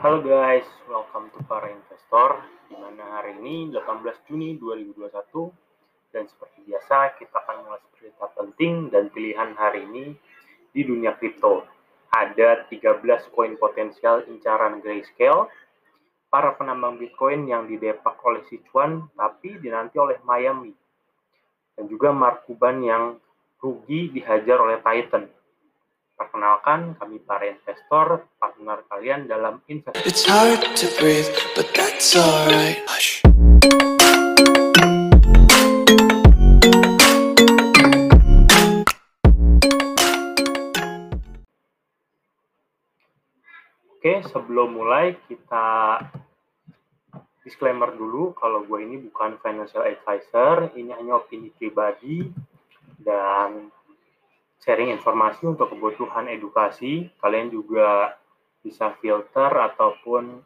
Halo guys, welcome to para investor. Di mana hari ini 18 Juni 2021 dan seperti biasa kita akan mulai berita penting dan pilihan hari ini di dunia kripto. Ada 13 koin potensial incaran Grayscale, para penambang Bitcoin yang didepak oleh Sichuan tapi dinanti oleh Miami, dan juga Mark Cuban yang rugi dihajar oleh Titan. Perkenalkan, kami para investor, partner kalian dalam investasi. It's hard to breathe, but that's alright. Oke, sebelum mulai kita disclaimer dulu kalau gue ini bukan financial advisor, ini hanya opini pribadi dan sharing informasi untuk kebutuhan edukasi. Kalian juga bisa filter ataupun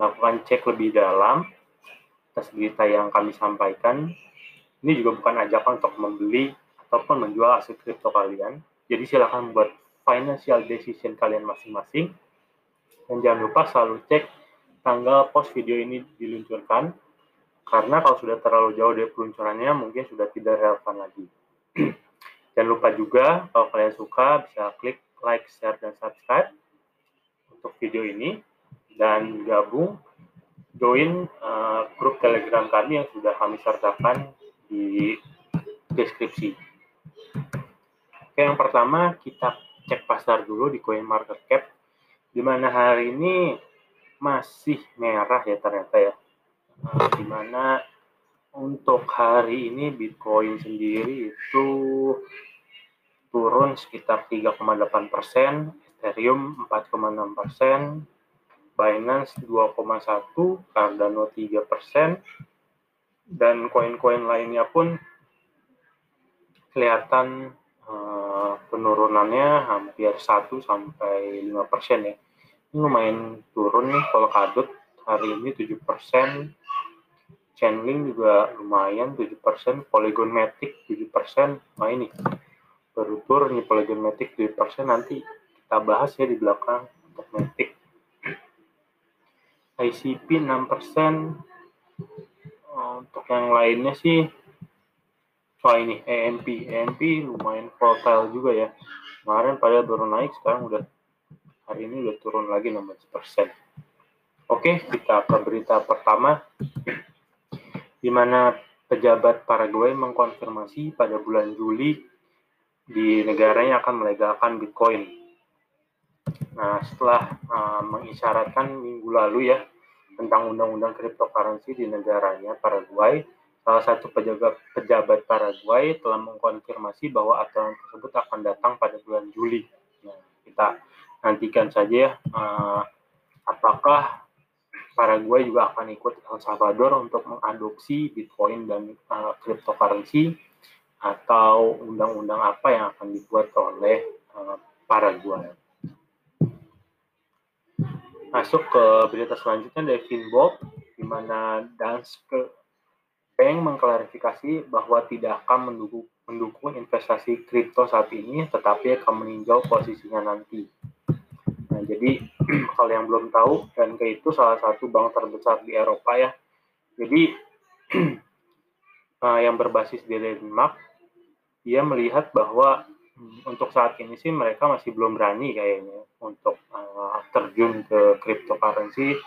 melakukan cek lebih dalam atas berita yang kami sampaikan. Ini juga bukan ajakan untuk membeli ataupun menjual aset kripto kalian. Jadi silakan buat financial decision kalian masing-masing. Dan jangan lupa selalu cek tanggal post video ini diluncurkan. Karena kalau sudah terlalu jauh dari peluncurannya mungkin sudah tidak relevan lagi. Jangan lupa juga, kalau kalian suka, bisa klik like, share, dan subscribe untuk video ini. Dan gabung, join grup Telegram kami yang sudah kami sertakan di deskripsi. Oke, yang pertama kita cek pasar dulu di CoinMarketCap, di mana hari ini masih merah ya ternyata ya. Di mana untuk hari ini Bitcoin sendiri itu turun sekitar 3,8%, Ethereum 4,6%, Binance 2,1%, Cardano 3%, dan koin-koin lainnya pun kelihatan penurunannya hampir 1-5% ya. Ini lumayan turun nih. Polkadot hari ini 7%, Chainlink juga lumayan 7%, Polygon MATIC 7%. Nah ini bertutur nih Polygon MATIC 7%, nanti kita bahas ya di belakang untuk MATIC. ICP 6%. Untuk yang lainnya sih soal ini EMP lumayan volatile juga ya. Kemarin padahal baru naik, sekarang udah hari ini udah turun lagi 16%. Oke, kita ke berita pertama, di mana pejabat Paraguay mengkonfirmasi pada bulan Juli di negaranya akan melegalkan Bitcoin. Nah, setelah mengisyaratkan minggu lalu ya tentang undang-undang cryptocurrency di negaranya Paraguay, salah satu pejabat Paraguay telah mengkonfirmasi bahwa aturan tersebut akan datang pada bulan Juli. Nah, kita nantikan saja ya apakah Paraguay juga akan ikut El Salvador untuk mengadopsi Bitcoin dan cryptocurrency, atau undang-undang apa yang akan dibuat oleh Paraguay. Masuk ke berita selanjutnya dari Finbob, di mana Danske Bank mengklarifikasi bahwa tidak akan mendukung investasi kripto saat ini, tetapi akan meninjau posisinya nanti. Nah, jadi kalau yang belum tahu, Danske itu salah satu bank terbesar di Eropa ya. Jadi yang berbasis di Denmark, dia melihat bahwa untuk saat ini sih mereka masih belum berani kayaknya untuk terjun ke cryptocurrency,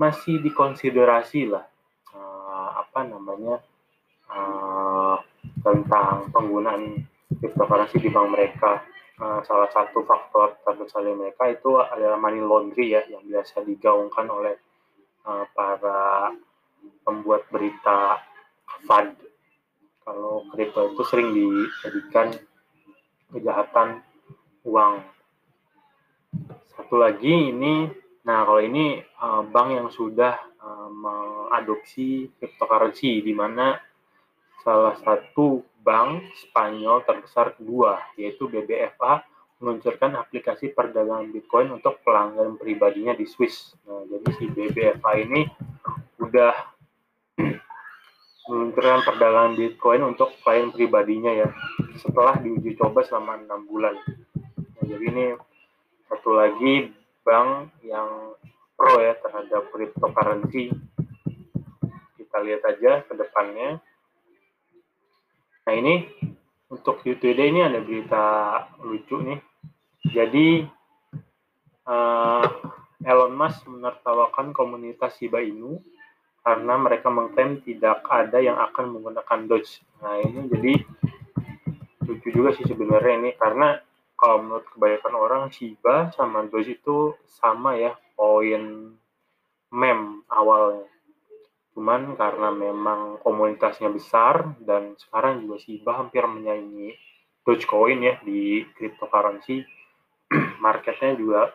masih dikonsiderasi lah tentang penggunaan cryptocurrency di bank mereka. Salah satu faktor terbesar mereka itu adalah money laundry ya, yang biasa digaungkan oleh para pembuat berita FUD. Kalau kripto itu sering dijadikan kejahatan uang. Satu lagi ini, nah kalau ini bank yang sudah mengadopsi cryptocurrency, di mana salah satu bank Spanyol terbesar kedua, yaitu BBVA, meluncurkan aplikasi perdagangan Bitcoin untuk pelanggan pribadinya di Swiss. Nah, jadi si BBVA ini udah meluncurkan perdagangan Bitcoin untuk klien pribadinya ya, setelah diuji coba selama 6 bulan. Nah, jadi ini satu lagi bank yang pro ya terhadap cryptocurrency. Kita lihat aja ke depannya. Nah ini untuk UTD ini ada berita lucu nih. Jadi Elon Musk menertawakan komunitas Shiba Inu karena mereka mengklaim tidak ada yang akan menggunakan Doge. Nah ini jadi lucu juga sih sebenarnya ini, karena kalau menurut kebanyakan orang Shiba sama Doge itu sama ya, koin meme awalnya. Cuman karena memang komunitasnya besar dan sekarang juga Shiba hampir menyaingi Dogecoin ya di cryptocurrency. Marketnya juga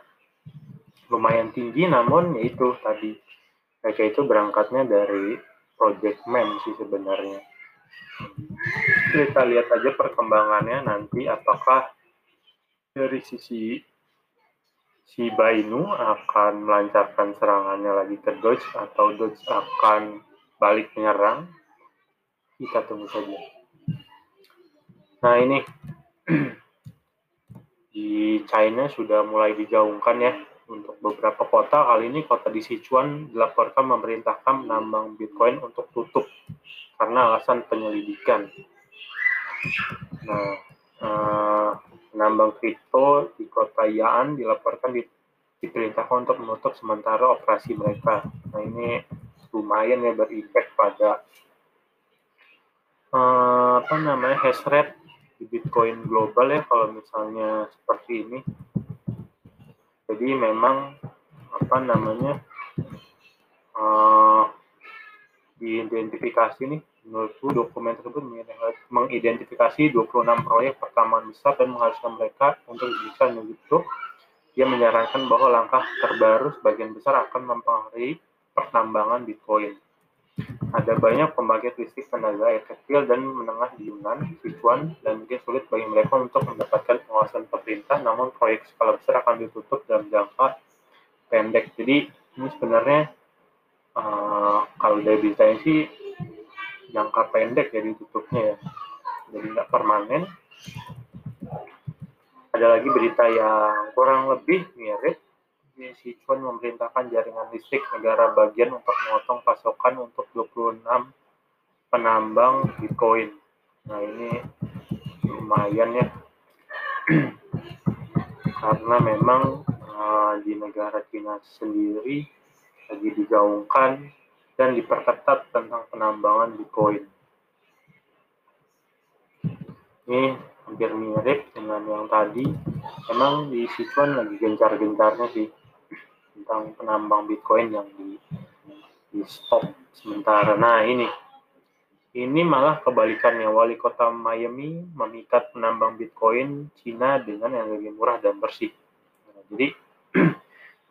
lumayan tinggi, namun yaitu tadi mereka itu berangkatnya dari project meme sih sebenarnya. Kita lihat aja perkembangannya nanti apakah dari sisi Shiba Inu akan melancarkan serangannya lagi ke Doge atau Doge akan balik menyerang. Kita tunggu saja. Nah ini di China sudah mulai digaungkan ya untuk beberapa kota. Kali ini kota di Sichuan dilaporkan memerintahkan penambang Bitcoin untuk tutup karena alasan penyelidikan. Nah penambang kripto di kota Yaan dilaporkan diperintahkan untuk menutup sementara operasi mereka. Nah ini lumayan ya berimpact pada hash rate di Bitcoin global ya kalau misalnya seperti ini. Jadi memang diidentifikasi nih. Menurutku dokumen tersebut mengidentifikasi 26 proyek pertambangan besar dan mengharuskan mereka untuk bisa menutup. Dia menyarankan bahwa langkah terbaru sebagian besar akan mempengaruhi pertambangan Bitcoin. Ada banyak pembangkit listrik tenaga air kecil dan menengah di Yunnan, Sichuan, dan mungkin sulit bagi mereka untuk mendapatkan pengawasan pemerintah, namun proyek skala besar akan ditutup dalam jangka pendek. Jadi ini sebenarnya kalau dari desain sih jangka pendek jadi tutupnya ya, jadi nggak permanen. Ada lagi berita yang kurang lebih mirip. Sichuan memerintahkan jaringan listrik negara bagian untuk memotong pasokan untuk 26 penambang Bitcoin. Nah ini lumayan ya, karena memang di negara China sendiri lagi digaungkan dan diperketat tentang penambangan Bitcoin. Ini hampir mirip dengan yang tadi. Emang di Sichuan lagi gencar-gencarnya sih tentang penambang Bitcoin yang di stop sementara. Nah ini malah kebalikannya. Wali kota Miami memikat penambang Bitcoin Cina dengan energi murah dan bersih. Nah, jadi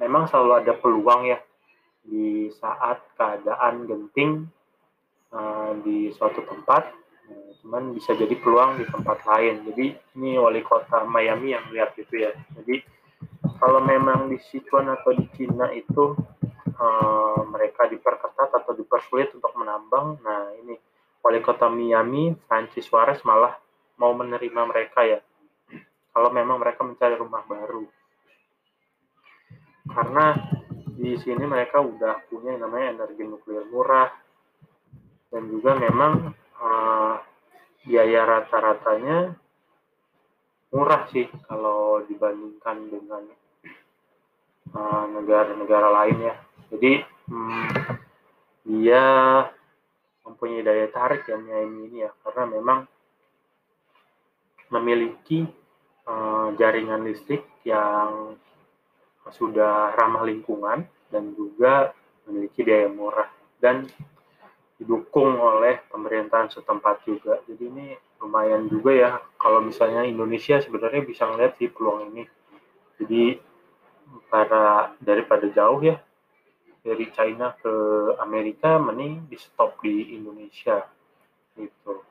memang selalu ada peluang ya di saat keadaan genting di suatu tempat, cuman bisa jadi peluang di tempat lain. Jadi ini wali kota Miami yang lihat itu ya. Jadi kalau memang di Sichuan atau di Cina itu mereka diperketat atau dipersulit untuk menambang. Nah ini wali kota Miami, Francis Suarez, malah mau menerima mereka ya, kalau memang mereka mencari rumah baru. Karena di sini mereka udah punya yang namanya energi nuklir murah, dan juga memang biaya rata-ratanya murah sih kalau dibandingkan dengan negara-negara lain ya. Jadi dia mempunyai daya tarik yang ini ya, karena memang memiliki jaringan listrik yang sudah ramah lingkungan dan juga memiliki daya murah dan didukung oleh pemerintahan setempat juga. Jadi ini lumayan juga ya kalau misalnya Indonesia sebenarnya bisa melihat di peluang ini. Jadi daripada jauh ya dari China ke Amerika, mending di stop di Indonesia gitu.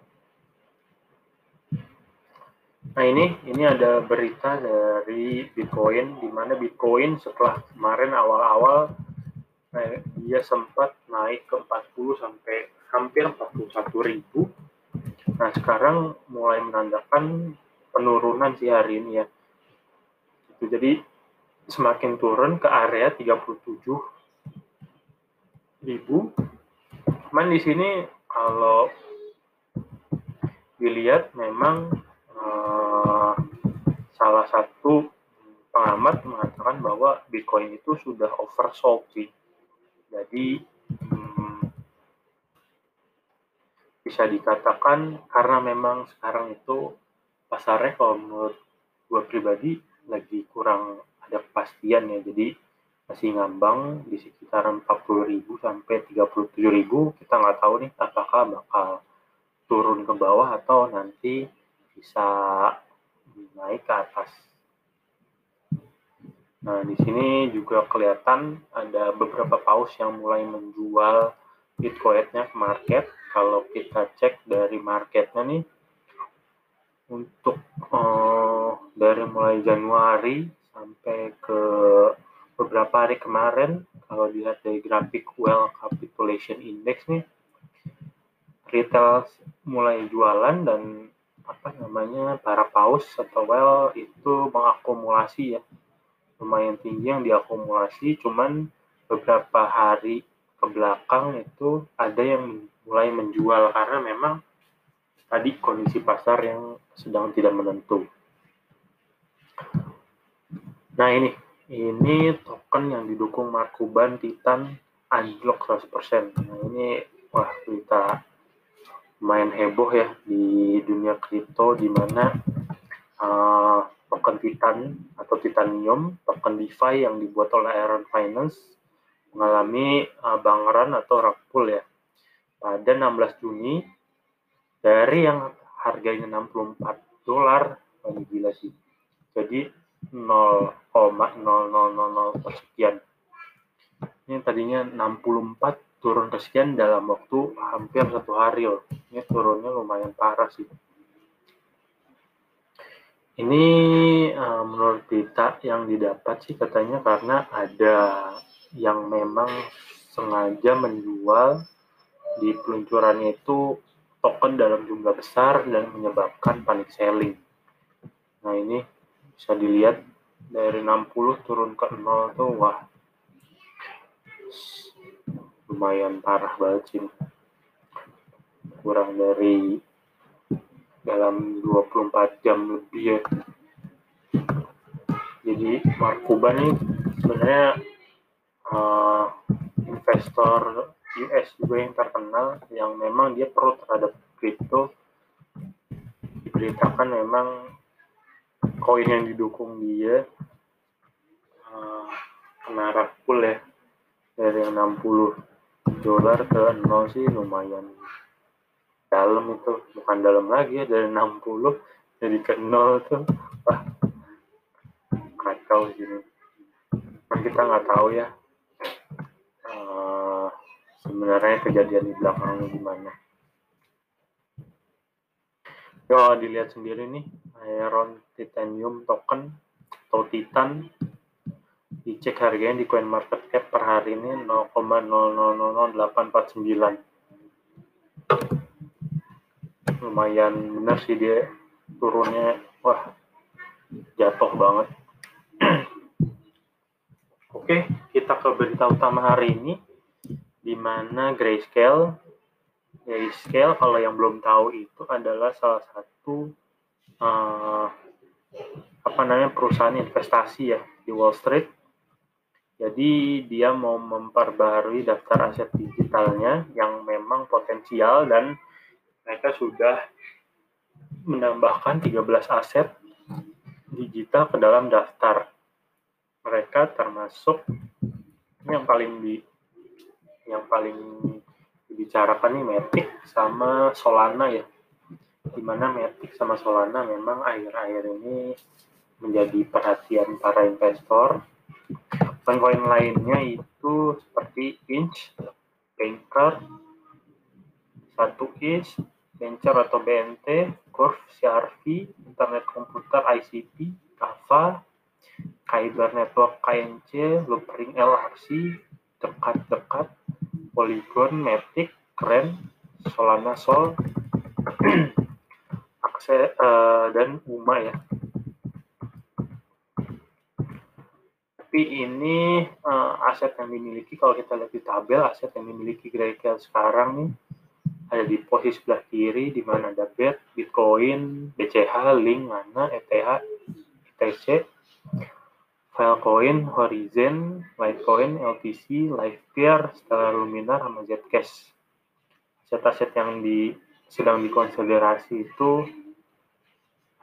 Nah ini ada berita dari Bitcoin, di mana Bitcoin setelah kemarin awal-awal dia sempat naik ke 40 sampai hampir 41.000. Nah sekarang mulai menandakan penurunan sih hari ini ya. Jadi semakin turun ke area 37.000. Cuman di sini kalau dilihat memang salah satu pengamat mengatakan bahwa Bitcoin itu sudah oversold sih. Jadi bisa dikatakan karena memang sekarang itu pasarnya kalau menurut gue pribadi lagi kurang ada kepastian ya. Jadi masih ngambang di sekitaran 40.000 sampai 37.000. Kita nggak tahu nih apakah bakal turun ke bawah atau nanti bisa naik ke atas. Nah, di sini juga kelihatan ada beberapa paus yang mulai menjual Bitcoin-nya ke market. Kalau kita cek dari marketnya nih, untuk dari mulai Januari sampai ke beberapa hari kemarin, kalau dilihat dari grafik Well Capitulation Index nih, retail mulai jualan dan apa namanya para paus atau whale itu mengakumulasi ya, lumayan tinggi yang diakumulasi. Cuman beberapa hari ke belakang itu ada yang mulai menjual karena memang tadi kondisi pasar yang sedang tidak menentu. Nah ini token yang didukung Mark Cuban, Titan unlock 100%. Nah ini wah kita lumayan heboh ya di dunia kripto, di mana token Titan atau Titanium, token DeFi yang dibuat oleh Iron Finance mengalami bangran atau rug pull ya pada 16 Juni dari yang harganya $64. Wah, gila sih. Jadi 0,0000 sekian. Ini tadinya 64 turun sekian dalam waktu hampir satu hari loh. Ini turunnya lumayan parah sih. Ini menurut berita yang didapat sih katanya karena ada yang memang sengaja menjual di peluncurannya itu token dalam jumlah besar dan menyebabkan panic selling. Nah ini bisa dilihat dari 60 turun ke 0 tuh wah lumayan parah banget sih. Kurang dari dalam 24 jam lebih ya. Jadi Mark Cuban ini sebenarnya investor US juga yang terkenal, yang memang dia pro terhadap kripto. Diberitakan memang koin yang didukung dia kena rug pull ya, dari yang $60 ke 0 sih lumayan dalam itu, bukan dalam lagi ya, dari 60 jadi ke 0 tuh wah kacau sini. Nah, kita nggak tahu ya sebenarnya kejadian di belakangnya gimana. Yo dilihat sendiri nih Iron Titanium token atau Titan, dicek harganya di CoinMarketCap per hari ini 0,000849. Lumayan benar sih dia turunnya, wah jatuh banget. Oke, kita ke berita utama hari ini, di mana Grayscale. Grayscale kalau yang belum tahu itu adalah salah satu perusahaan investasi ya di Wall Street. Jadi dia mau memperbarui daftar aset digitalnya yang memang potensial, dan mereka sudah menambahkan 13 aset digital ke dalam daftar. Mereka termasuk yang paling dibicarakan nih MATIC sama Solana ya. Di mana MATIC sama Solana memang akhir-akhir ini menjadi perhatian para investor. Koin-koin lainnya itu seperti 1inch, Bancor, 1inch, Venture atau BNT, Curve, CRV, Internet Computer, ICP, Kava, Kyber Network, KNC, Loopring LRC, Dekat-Dekat, Polygon, MATIC, Keren, Solana Sol, Akses, dan UMA ya. tapi ini aset yang dimiliki, kalau kita lihat di tabel, aset yang dimiliki Grayscale sekarang nih, ada di posisi sebelah kiri, di mana ada Bitcoin, BCH, Link, mana, ETH, ITC, Filecoin, Horizon, Litecoin, LTC, Livepeer, Stellar Luminar, sama Zcash. Aset-aset yang sedang dikonsiderasi itu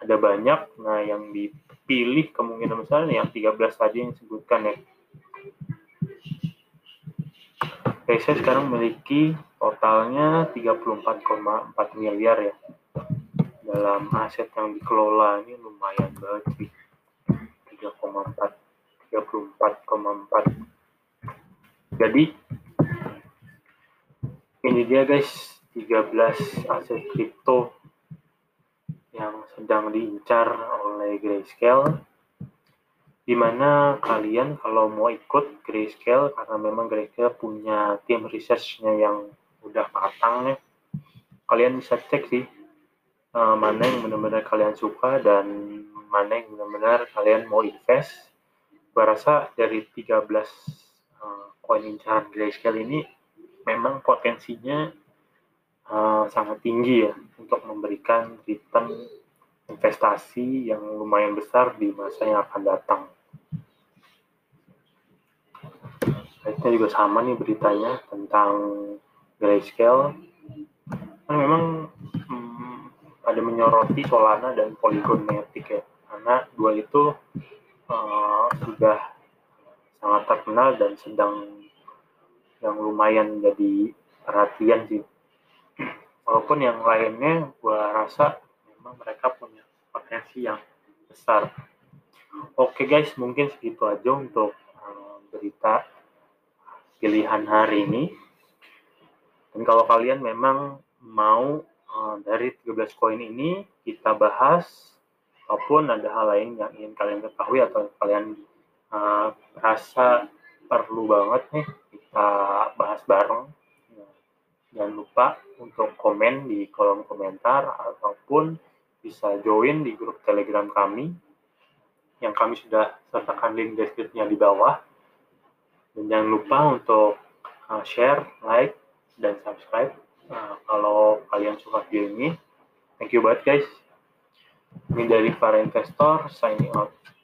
ada banyak. Nah, yang dipilih kemungkinan misalnya yang 13 tadi yang disebutkan ya. Grayscale sekarang memiliki totalnya 34,4 miliar ya. Dalam aset yang dikelola ini lumayan banget sih. 34,4. Jadi ini dia guys, 13 aset kripto yang sedang diincar oleh Grayscale, dimana kalian kalau mau ikut Grayscale, karena memang Grayscale punya tim research-nya yang udah matang ya, kalian bisa cek sih mana yang benar-benar kalian suka dan mana yang benar-benar kalian mau invest. Gue rasa dari 13 koin incaran Grayscale ini memang potensinya sangat tinggi ya untuk memberikan return investasi yang lumayan besar di masa yang akan datang. Kita juga sama nih beritanya tentang Grayscale. Nah, memang ada menyoroti Solana dan Polygon MATIC ya, karena dua itu sudah sangat terkenal dan sedang yang lumayan jadi perhatian sih. Walaupun yang lainnya gue rasa memang mereka punya potensi yang besar. Oke guys, mungkin segitu aja untuk berita pilihan hari ini. Dan kalau kalian memang mau dari 13 koin ini kita bahas, ataupun ada hal lain yang ingin kalian ketahui atau kalian rasa perlu banget nih kita bahas bareng, jangan lupa untuk komen di kolom komentar ataupun bisa join di grup Telegram kami yang kami sudah sertakan link deskripsinya di bawah. Dan jangan lupa untuk share, like, dan subscribe kalau kalian suka video ini. Thank you banget guys. Ini dari para investor signing out.